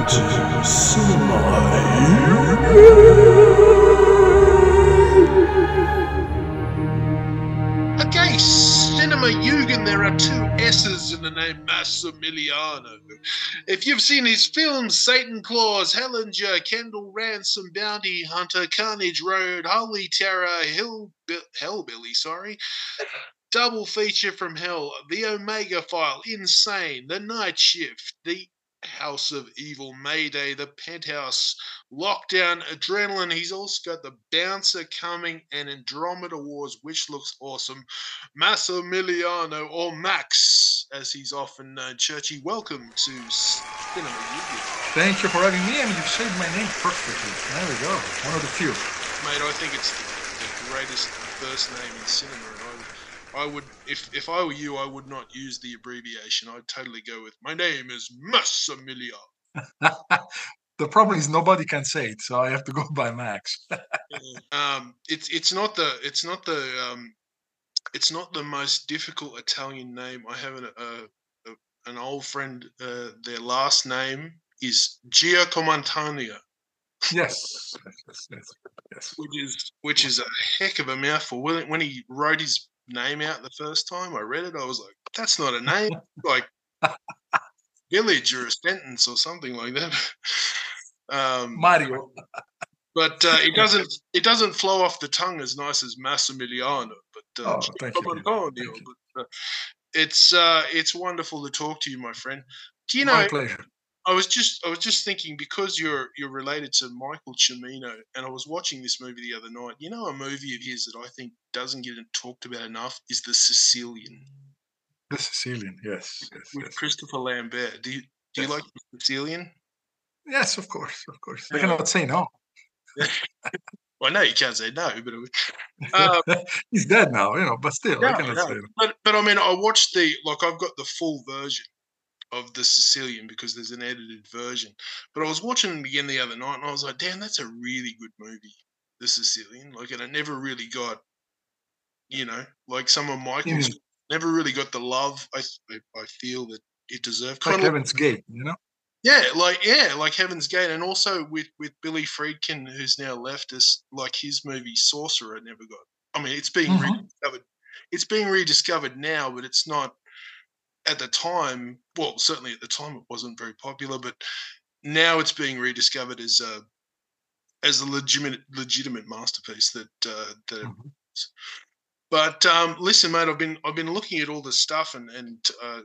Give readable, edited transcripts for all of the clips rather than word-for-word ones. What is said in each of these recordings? Welcome to Cinema Yugen. Okay, Cinema Yugen, there are two S's in the name Massimiliano. If you've seen his films, Satan Claws, Hellinger, Kendall Ransom, Bounty Hunter, Carnage Road, Holy Terror, Hellbilly, Double Feature from Hell, The Omega File, Insane, The Night Shift, The House of Evil, Mayday, The Penthouse, Lockdown, Adrenaline. He's also got The Bouncer coming and Andromeda Wars, which looks awesome. Massimiliano, or Max, as he's often known. Cerchi, welcome to Cinema Yugen. Thank you for having me. I mean, you've saved my name perfectly. There we go. One of the few. Mate, I think it's the greatest first name in cinema. I would, if I were you, I would not use the abbreviation. I'd totally go with, my name is Massimiliano. The problem is nobody can say it, so I have to go by Max. It's not the most difficult Italian name. I have an old friend. Their last name is Giacomantania. Yes. Which is a heck of a mouthful. When he wrote his name out the first time I read it, I was like, that's not a name, like village or a sentence or something like that. Mario. But it doesn't flow off the tongue as nice as Massimiliano, but it's wonderful to talk to you, my friend. Do you know, my pleasure. I was just thinking, because you're related to Michael Cimino, and I was watching this movie the other night. You know, a movie of his that I think doesn't get talked about enough is The Sicilian. The Sicilian, yes. With Christopher Lambert. Do you like The Sicilian? Yes, of course. I cannot say no. Well, no, you can't say no, but he's dead now, but still, no, I cannot say no. But I mean, I watched I've got the full version of The Sicilian, because there's an edited version. But I was watching it again the other night, and I was like, damn, that's a really good movie, The Sicilian. And it never really got, some of Michael's never really got the love I feel that it deserved. Like Heaven's Gate, Yeah, like Heaven's Gate. And also with Billy Friedkin, who's now left us, like his movie Sorcerer never got. I mean, it's being rediscovered. It's being rediscovered now, but it's not. At the time, well, certainly at the time, it wasn't very popular, but now it's being rediscovered as a legitimate masterpiece that. Mm-hmm. But listen, mate, I've been looking at all this stuff, and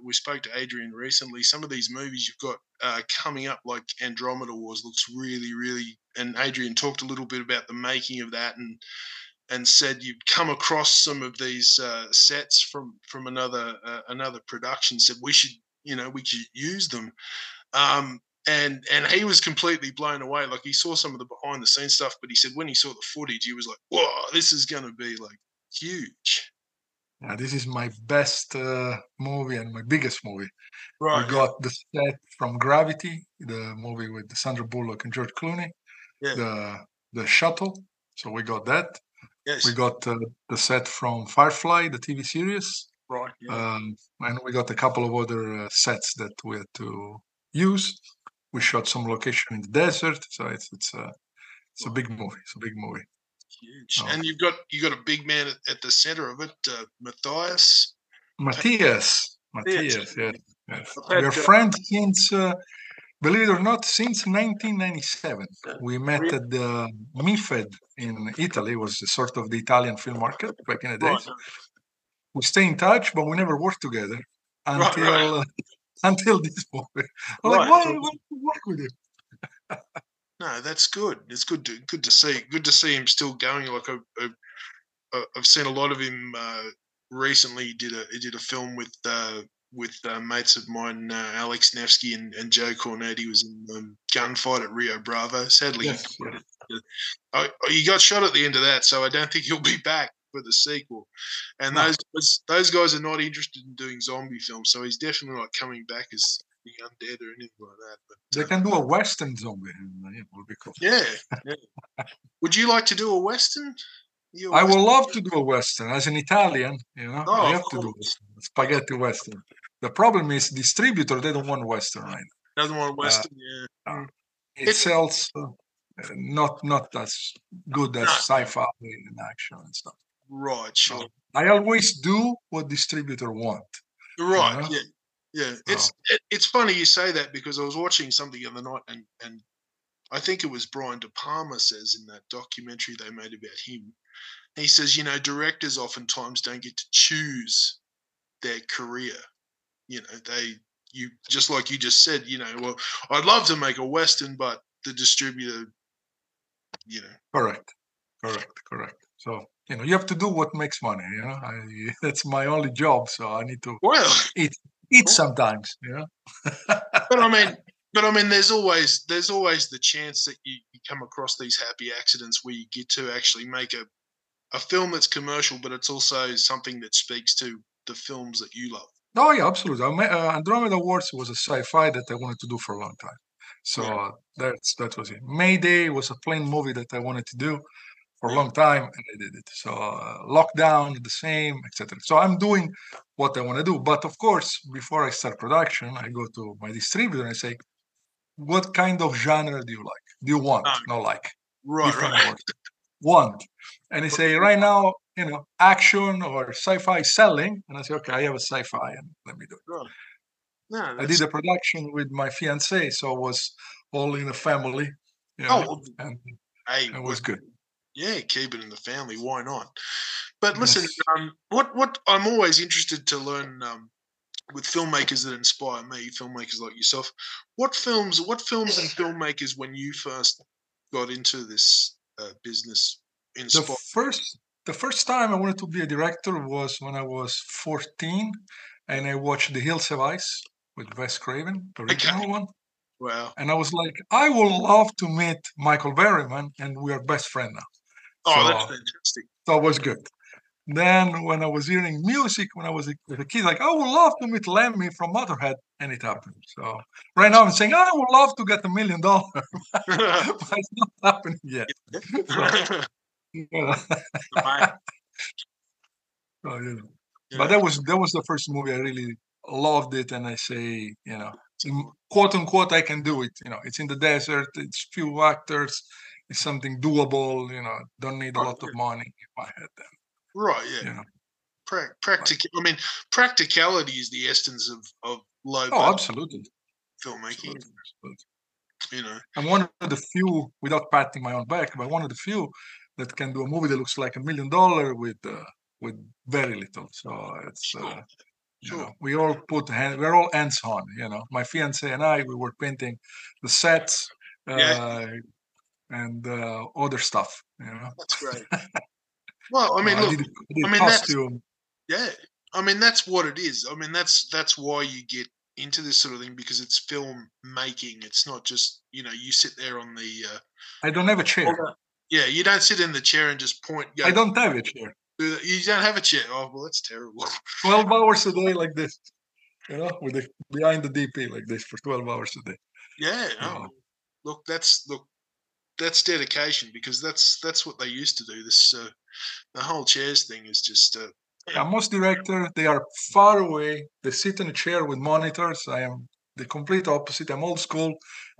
we spoke to Adrian recently. Some of these movies you've got coming up, like Andromeda Wars, looks really, really. And Adrian talked a little bit about the making of that, and said you'd come across some of these sets from another production, said we should use them. And he was completely blown away. Like, he saw some of the behind the scenes stuff, but he said when he saw the footage, he was like, whoa, this is going to be huge. Yeah, this is my best movie and my biggest movie. Right. We got the set from Gravity, the movie with Sandra Bullock and George Clooney, the shuttle. So we got that. Yes. We got the set from Firefly, the TV series. Right. Yeah. And we got a couple of other sets that we had to use. We shot some location in the desert, so it's a big movie. It's a big movie. Huge. Oh. And you've got a big man at the center of it, Matthias. Matthias. Yes. We're friends since. Believe it or not, since 1997, we met at the MIFED in Italy. It was sort of the Italian film market back in the days. Right. We stay in touch, but we never worked together until this movie. I'm right. Like, why did you work with him? No, that's good. It's good to see. Good to see him still going. Like I've seen a lot of him recently. He did a film with. With mates of mine, Alex Nevsky and Joe Cornetti, was in the gunfight at Rio Bravo. Sadly, he got shot at the end of that, so I don't think he'll be back for the sequel. And those guys are not interested in doing zombie films, so he's definitely not coming back as the undead or anything like that. But they can do a Western zombie. Yeah. Would you like to do a Western? I would love to do a Western. As an Italian, I have to do a spaghetti Western. The problem is distributor, they don't want Western right now. The other one, Western, yeah. It sells not as good as sci-fi and action and stuff. Right, sure. I always do what distributor want. Right, you know? Yeah. It's funny you say that, because I was watching something the other night, and I think it was Brian De Palma says in that documentary they made about him, he says, you know, directors oftentimes don't get to choose their career. You know, you just like you just said, you know, well, I'd love to make a Western, but the distributor, you know. Correct. So, you know, you have to do what makes money, you know. That's my only job, so I need to eat sometimes, you know. But I mean, there's always the chance that you come across these happy accidents where you get to actually make a film that's commercial, but it's also something that speaks to the films that you love. Oh, yeah, absolutely. Andromeda Wars was a sci-fi that I wanted to do for a long time. So that was it. Mayday was a plain movie that I wanted to do for a long time, and I did it. So Lockdown, the same, etc. So I'm doing what I want to do. But, of course, before I start production, I go to my distributor and I say, what kind of genre do you like? Do you want? No, like. Right. Want. And they say, right now, you know, action or sci-fi selling. And I say, okay, I have a sci-fi and let me do it. Right. No, I did a production with my fiancée, so it was all in the family. You know, it was good. Yeah, keep it in the family. Why not? But listen, what I'm always interested to learn with filmmakers that inspire me, filmmakers like yourself, what films and filmmakers, when you first got into this business, inspired? The first time I wanted to be a director was when I was 14, and I watched The Hills Have Eyes with Wes Craven, the original one. Wow. And I was like, I would love to meet Michael Berryman, and we are best friends now. Oh, so, that's fantastic. That was good. Then when I was hearing music, when I was a kid, like, I would love to meet Lemmy from Motorhead, and it happened. So right now I'm saying, I would love to get $1 million, but it's not happening yet. So, But that was the first movie I really loved it, and I say, you know, quote unquote, I can do it. You know, it's in the desert, it's few actors, it's something doable. You know, don't need a lot of money if I had them. Right. Yeah. You know? Practicality is the essence of low. Oh, absolutely. Filmmaking. Absolutely. You know, I'm one of the few, without patting my own back, but one of the few that can do a movie that looks like $1 million with very little. So it's. Sure. You know, we're all hands on, you know. My fiance and I, we were painting the sets and other stuff, you know. That's great. Well, I mean, look, I mean, costume. I mean, that's what it is. I mean, that's why you get into this sort of thing, because it's film making. It's not just, you know, you sit there on the. I don't have a chair. Yeah, you don't sit in the chair and just point. Go, I don't have a chair. You don't have a chair. Oh, well, that's terrible. 12 hours a day like this, you know, with the behind the DP like this for 12 hours a day. Yeah. Oh. Look, that's dedication, because that's what they used to do. This the whole chairs thing is just. Most directors, they are far away. They sit in a chair with monitors. I am the complete opposite. I'm old school.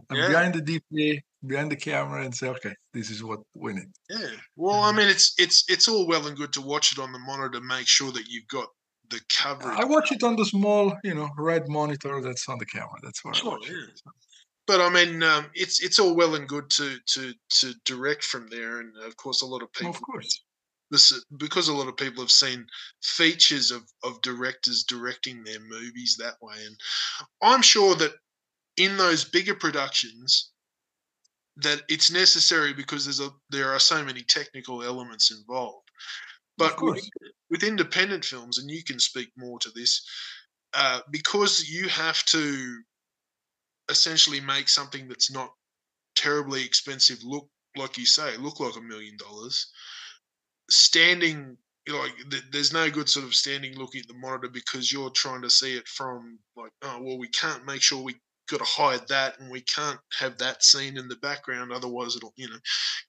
I'm behind the DP. Behind the camera and say, okay, this is what we need. Yeah. Well, I mean, it's all well and good to watch it on the monitor, make sure that you've got the coverage. I watch it on the small, you know, red monitor that's on the camera. That's what I watch. Yeah. But I mean, it's all well and good to direct from there, and of course, a lot of people. Of course. Because a lot of people have seen features of directors directing their movies that way, and I'm sure that in those bigger productions. That it's necessary because there are so many technical elements involved, but with independent films, and you can speak more to this, because you have to essentially make something that's not terribly expensive look, like you say, look like $1 million. Standing, like there's no good sort of standing looking at the monitor, because you're trying to see it from like, oh well, we can't make sure we. Got to hide that, and we can't have that scene in the background, otherwise it'll, you know,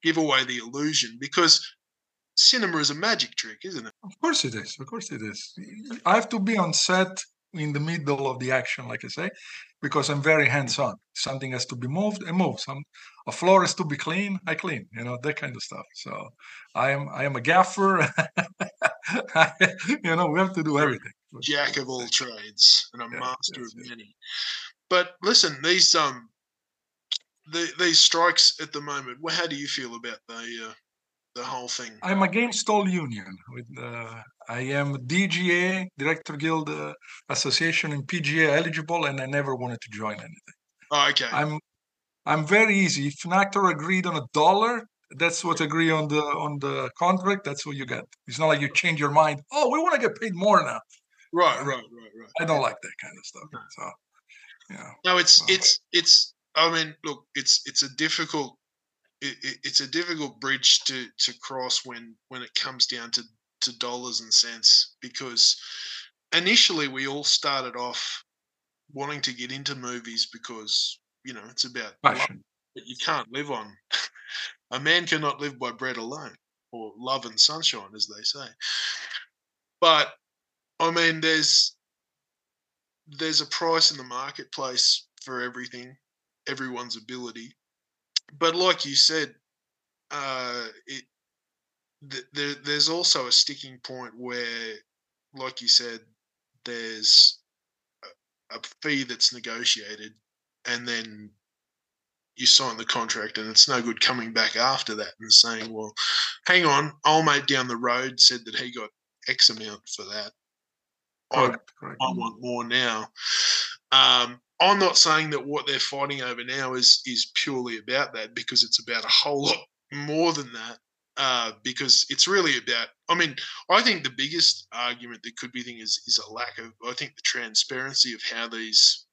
give away the illusion, because cinema is a magic trick, isn't it? Of course it is. I have to be on set in the middle of the action, like I say, because I'm very hands-on. Something has to be moved, I move. A floor has to be clean, I clean. You know, that kind of stuff. So I am a gaffer. You know, we have to do everything. Jack of all trades and a master of many. But listen, these strikes at the moment. Well, how do you feel about the whole thing? I'm against all union. I am DGA, Director Guild Association, and PGA eligible, and I never wanted to join anything. Oh, okay. I'm very easy. If an actor agreed on $1, that's what agree on the contract. That's what you get. It's not like you change your mind. Oh, we want to get paid more now. Right. I don't like that kind of stuff. No. So, yeah. No, it's. I mean, look, it's a difficult bridge to cross when it comes down to dollars and cents, because initially we all started off wanting to get into movies because, you know, it's about passion. But you can't live on. A man cannot live by bread alone, or love and sunshine, as they say. But I mean, there's a price in the marketplace for everything, everyone's ability. But like you said, there's also a sticking point where, like you said, there's a fee that's negotiated, and then you sign the contract, and it's no good coming back after that and saying, well, hang on, old mate down the road said that he got X amount for that. Correct. I want more now. I'm not saying that what they're fighting over now is purely about that, because it's about a whole lot more than that, because it's really about, I mean, I think the biggest argument that could be thing is a lack of, I think, the transparency of how these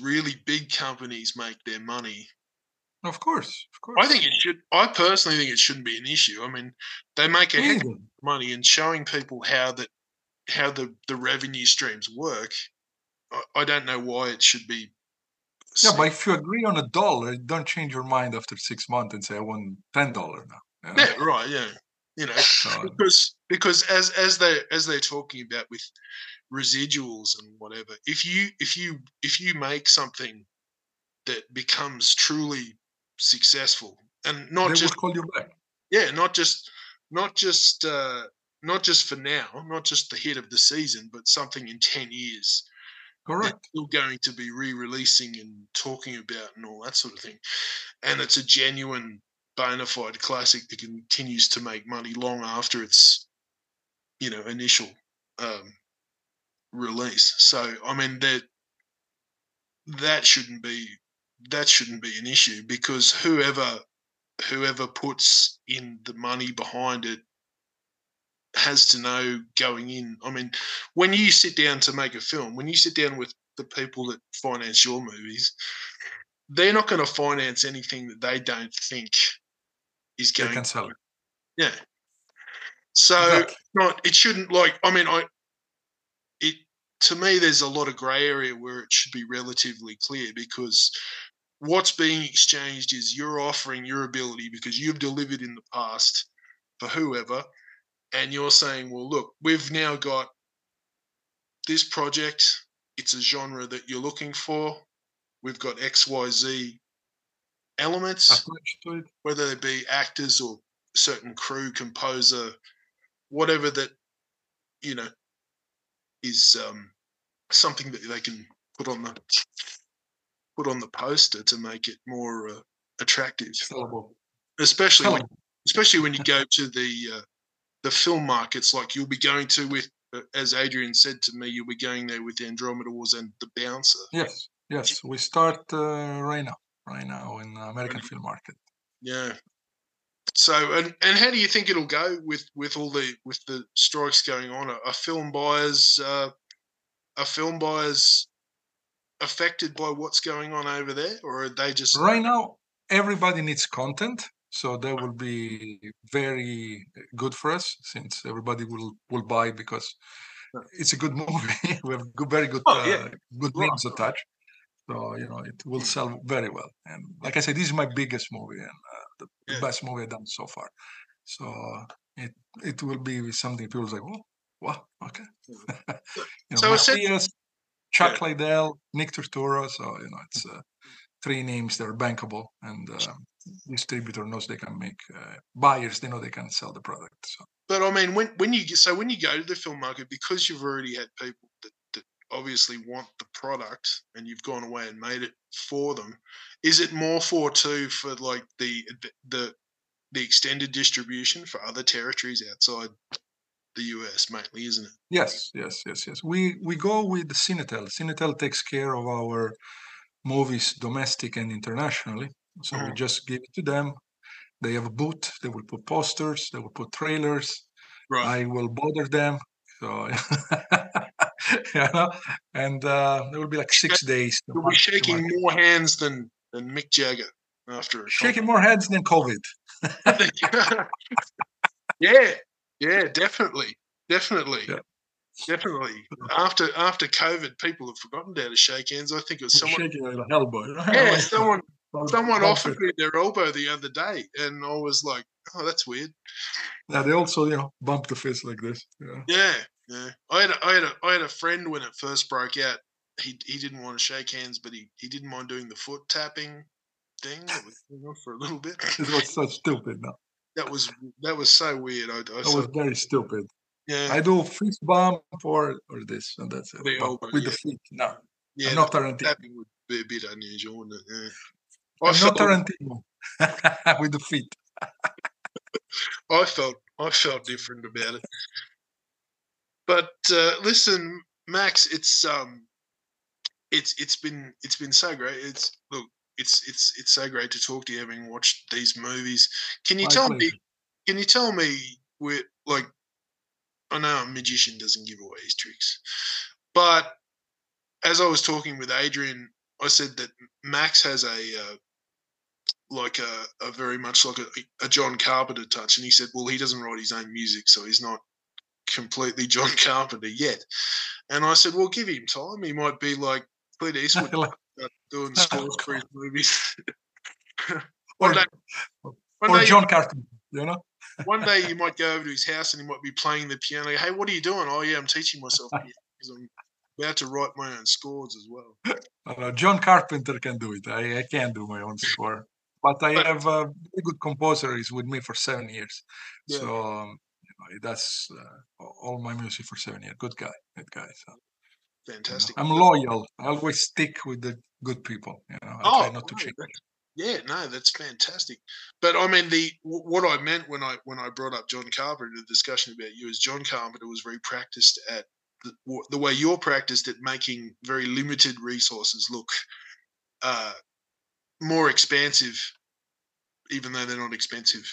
really big companies make their money. Of course. I think it should. I personally think it shouldn't be an issue. I mean, they make a heck of money, and showing people how the revenue streams work, I don't know why it should be. Yeah, but if you agree on $1, don't change your mind after 6 months and say, I want $10 now. You know? Yeah, right. Yeah, you know, because as they're talking about with residuals and whatever, if you make something that becomes truly successful, and not they just call you back. Yeah, not just for now, not just the hit of the season, but something in 10 years. Correct. Still going to be re-releasing and talking about and all that sort of thing, and it's a genuine, bona fide classic that continues to make money long after its, you know, initial release. So I mean that shouldn't be an issue, because whoever puts in the money behind it has to know going in. I mean, when you sit down to make a film, when you sit down with the people that finance your movies, they're not going to finance anything that they don't think is going to sell. Yeah. So exactly. It shouldn't, like, I mean, to me, there's a lot of grey area where it should be relatively clear, because what's being exchanged is you're offering your ability because you've delivered in the past for whoever. And you're saying, well, look, we've now got this project. It's a genre that you're looking for. We've got X, Y, Z elements, whether they be actors or certain crew, composer, whatever that, you know, is something that they can put on the poster to make it more attractive. Terrible. Especially when you go to the film markets, like you'll be going to with, as Adrian said to me, you'll be going there with Andromeda Wars and The Bouncer. Yes. We start right now in the American film market. Yeah. So, and how do you think it'll go with all the strikes going on? Are film buyers affected by what's going on over there, or are they just right now? Everybody needs content. So that will be very good for us, since everybody will buy because it's a good movie. We have very good names attached. So, you know, it will sell very well. And like I said, this is my biggest movie and the best movie I've done so far. So it will be something people say, oh, wow, okay. You know, so Matthias, Chuck Liddell, Nick Turturro. So, you know, it's three names that are bankable, and distributor knows they can make buyers. They know they can sell the product. So. But I mean, when you go to the film market, because you've already had people that obviously want the product, and you've gone away and made it for them, is it more for like the extended distribution for other territories outside the US mainly, isn't it? Yes. We go with Cinetel. Cinetel takes care of our movies domestic and internationally. So we just give it to them. They have a booth. They will put posters. They will put trailers. Right. I will bother them. So, you know, and there will be like 6 days. You'll be shaking more hands than Mick Jagger after. Shaking more hands than COVID. Yeah, definitely. Yeah. Definitely. After COVID, people have forgotten how to shake hands. I think it was someone shaking like an elbow. Yeah, someone offered me their elbow the other day, and I was like, "Oh, that's weird." Now they also, you know, bump the fist like this. Yeah. I had a friend when it first broke out. He didn't want to shake hands, but he didn't mind doing the foot tapping thing that was going on for a little bit. It was so stupid. No. That was so weird. That was very stupid. Yeah. I do fist bump or this, and that's it. With the feet, no. Yeah, I'm not Tarantino. That would be a bit unusual, wouldn't it? Yeah. I'm not Tarantino with the feet. I felt different about it. But listen, Max, it's been so great. It's so great to talk to you, having watched these movies. Can you tell me where, like, I know a magician doesn't give away his tricks, but as I was talking with Adrian, I said that Max has a very much like a John Carpenter touch, and he said, well, he doesn't write his own music, so he's not completely John Carpenter yet. And I said, well, give him time. He might be like Clint Eastwood doing scores for his movies. or John Carpenter, you know? One day you might go over to his house and he might be playing the piano. Hey, what are you doing? Oh, yeah, I'm teaching myself because I'm about to write my own scores as well. John Carpenter can do it. I can't do my own score. But I have a very good composer who's with me for 7 years. Yeah. So you know, that's all my music for 7 years. Good guy. So. Fantastic. You know, I'm loyal. I always stick with the good people. You know, I try not to change. Yeah, no, that's fantastic. But I mean, what I meant when I brought up John Carpenter, the discussion about you, is John Carpenter was very practiced at the way you're practiced at making very limited resources look more expansive, even though they're not expensive,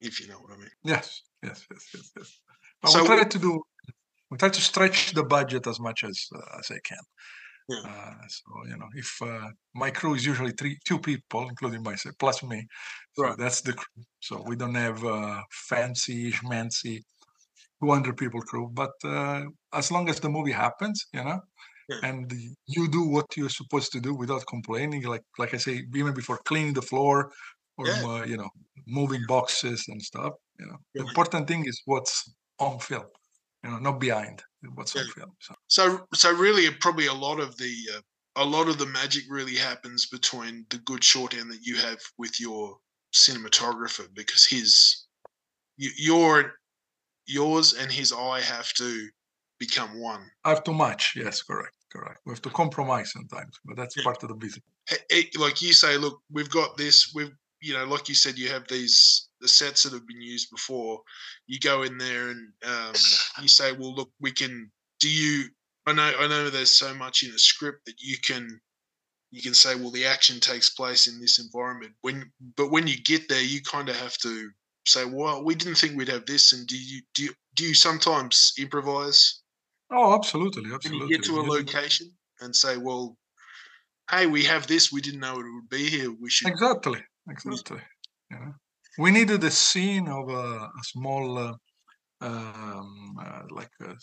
if you know what I mean. Yes. But so we try to stretch the budget as much as I can. Yeah. So, you know, if my crew is usually two people, including myself, plus me, so that's the crew. So we don't have fancy, schmancy 200 people crew, but as long as the movie happens, you know, and you do what you're supposed to do without complaining, like I say, even before cleaning the floor or, you know, moving boxes and stuff, you know, the important thing is what's on film, you know, not behind. So really, probably a lot of the magic really happens between the good shorthand that you have with your cinematographer, because yours and his eye have to become one. I have to match. Yes, correct. We have to compromise sometimes, but that's part of the business. Like you say, look, we've got this. You know, like you said, you have these. The sets that have been used before, you go in there and you say, well, look, we can do you. I know there's so much in a script that you can say, well, the action takes place in this environment. But when you get there, you kind of have to say, well, we didn't think we'd have this. And do you sometimes improvise? Oh, absolutely. You get to a location and say, well, hey, we have this. We didn't know it would be here. We should exactly. Yeah. We needed a scene of a small, like a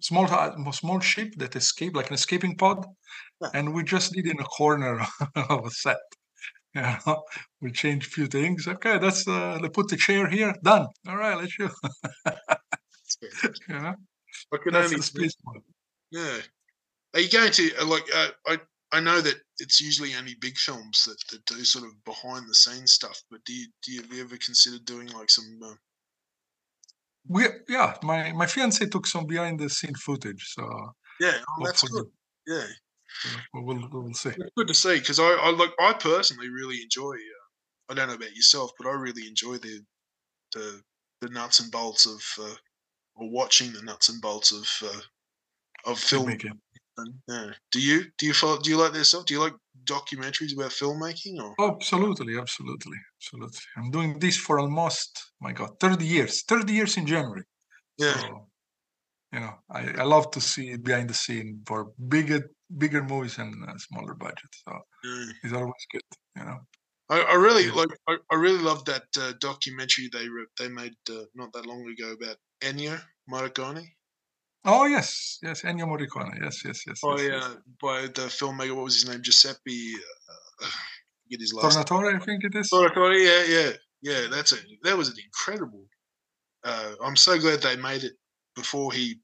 small ship that escaped, like an escaping pod, and we just did in a corner of a set. You know, we changed a few things. Okay, that's they put the chair here. Done. All right, let's go. You know, that's the space. Yeah, Are you going to like? I know that it's usually only big films that do sort of behind the scenes stuff, but do you ever consider doing like some? My fiance took some behind the scene footage, so yeah, that's good. Yeah, we'll see. It's good to see because I personally really enjoy. I don't know about yourself, but I really enjoy the nuts and bolts of or watching the nuts and bolts of filmmaking. Yeah. Do you like this stuff? Do you like documentaries about filmmaking? Or absolutely. I'm doing this for almost 30 years in January. Yeah. So, I love to see it behind the scene for bigger movies and smaller budgets. So it's always good. I really loved that documentary they made not that long ago about Ennio Morricone. Oh yes, Ennio Morricone, yes. By the filmmaker, what was his name? Giuseppe, get his last Tornatore, name. I think it is. Tornatore, yeah. That's it. That was an incredible. I'm so glad they made it before he,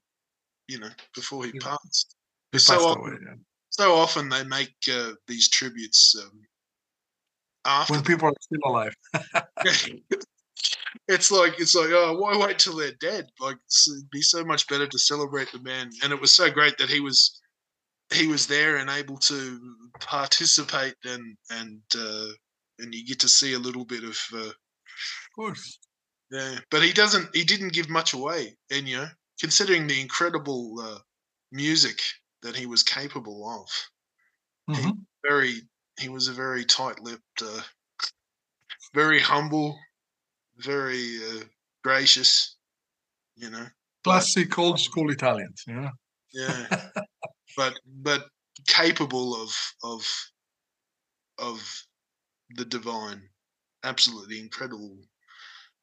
before he passed. So often they make these tributes after when people are still alive. It's like, oh, why wait till they're dead? Like, it'd be so much better to celebrate the man. And it was so great that he was there and able to participate, and you get to see a little bit of. Of course. Yeah, but he didn't give much away, Ennio, considering the incredible music that he was capable of. Mm-hmm. He was a very tight-lipped, very humble. Very gracious, classic old school Italians, yeah, but capable of the divine, absolutely incredible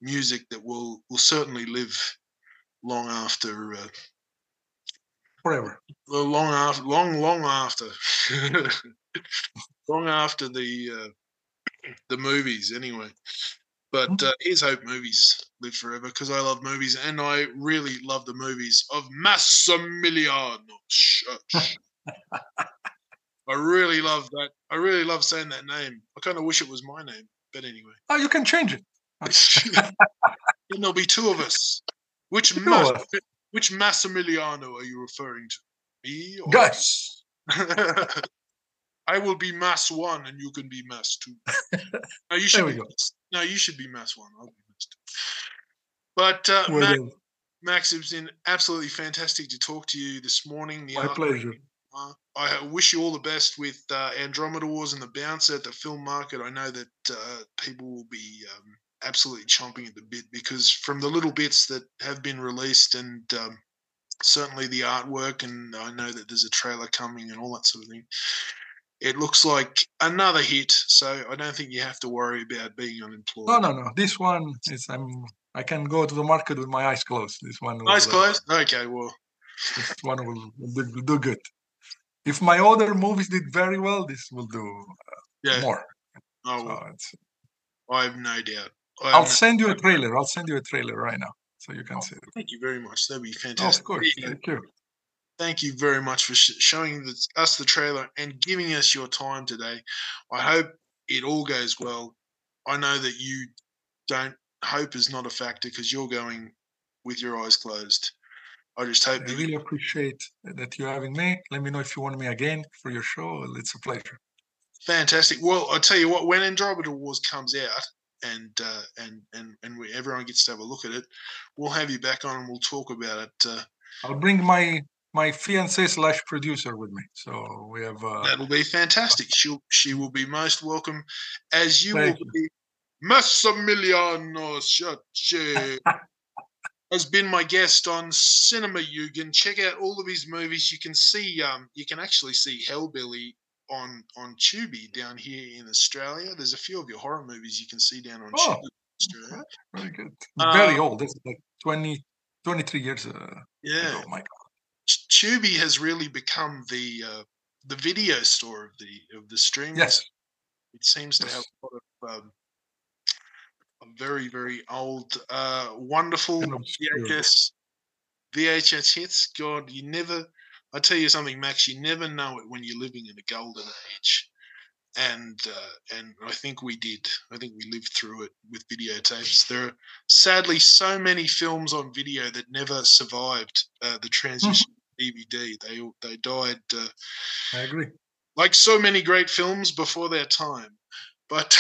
music that will certainly live long after forever, long after, long after the movies, anyway. But here's hope movies live forever, because I love movies, and I really love the movies of Massimiliano Cerchi. I really love that. I really love saying that name. I kind of wish it was my name, but anyway. Oh, you can change it. Then there'll be two of us. Which Massimiliano are you referring to? Me or Gus? I will be Mass 1, and you can be Mass 2. No, you should be Mass 1. I'll be Mass 2. But Max, it's been absolutely fantastic to talk to you this morning. My pleasure. I wish you all the best with Andromeda Wars and The Bouncer at the film market. I know that people will be absolutely chomping at the bit, because from the little bits that have been released and certainly the artwork, and I know that there's a trailer coming and all that sort of thing, it looks like another hit, so I don't think you have to worry about being unemployed. No. This one is I can go to the market with my eyes closed. This one. Eyes closed? Okay, well. This one will do good. If my other movies did very well, this will do more. Oh, well. I have no doubt. I'll send you a trailer. I'll send you a trailer right now, so you can see it. Thank you very much. That'd be fantastic. Of course. Yeah. Thank you. Thank you very much for showing us the trailer and giving us your time today. I hope it all goes well. I know that you don't. Hope is not a factor, because you're going with your eyes closed. I just hope. I really appreciate that you're having me. Let me know if you want me again for your show. It's a pleasure. Fantastic. Well, I tell you what. When Andromeda Wars comes out, and everyone gets to have a look at it, we'll have you back on and we'll talk about it. I'll bring my fiancée/producer with me, so we have. That'll be fantastic. She will be most welcome, as you will be. Massimiliano Cerchi has been my guest on Cinema Yugen. Check out all of his movies. You can see, you can actually see Hellbilly on Tubi down here in Australia. There's a few of your horror movies you can see down on Tubi. Australia. Very good. Very old. It's like 23 years. Ago, Michael. Tubi has really become the video store of the streamers. Yes. It seems to have a lot of very, very old, wonderful VHS hits. God, you never I tell you something, Max, you never know it when you're living in a golden age. And I think we did. I think we lived through it with videotapes. There are sadly so many films on video that never survived the transition to DVD. They died. I agree. Like so many great films before their time, but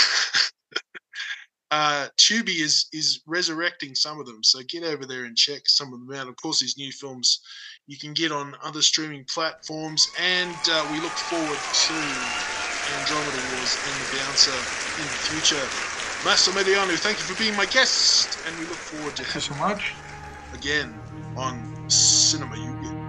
Tubi is resurrecting some of them. So get over there and check some of them out. Of course, these new films you can get on other streaming platforms, and we look forward to Andromeda Wars and The Bouncer in the future. Massimiliano, thank you for being my guest, and we look forward to having you so much again on Cinema Yugen.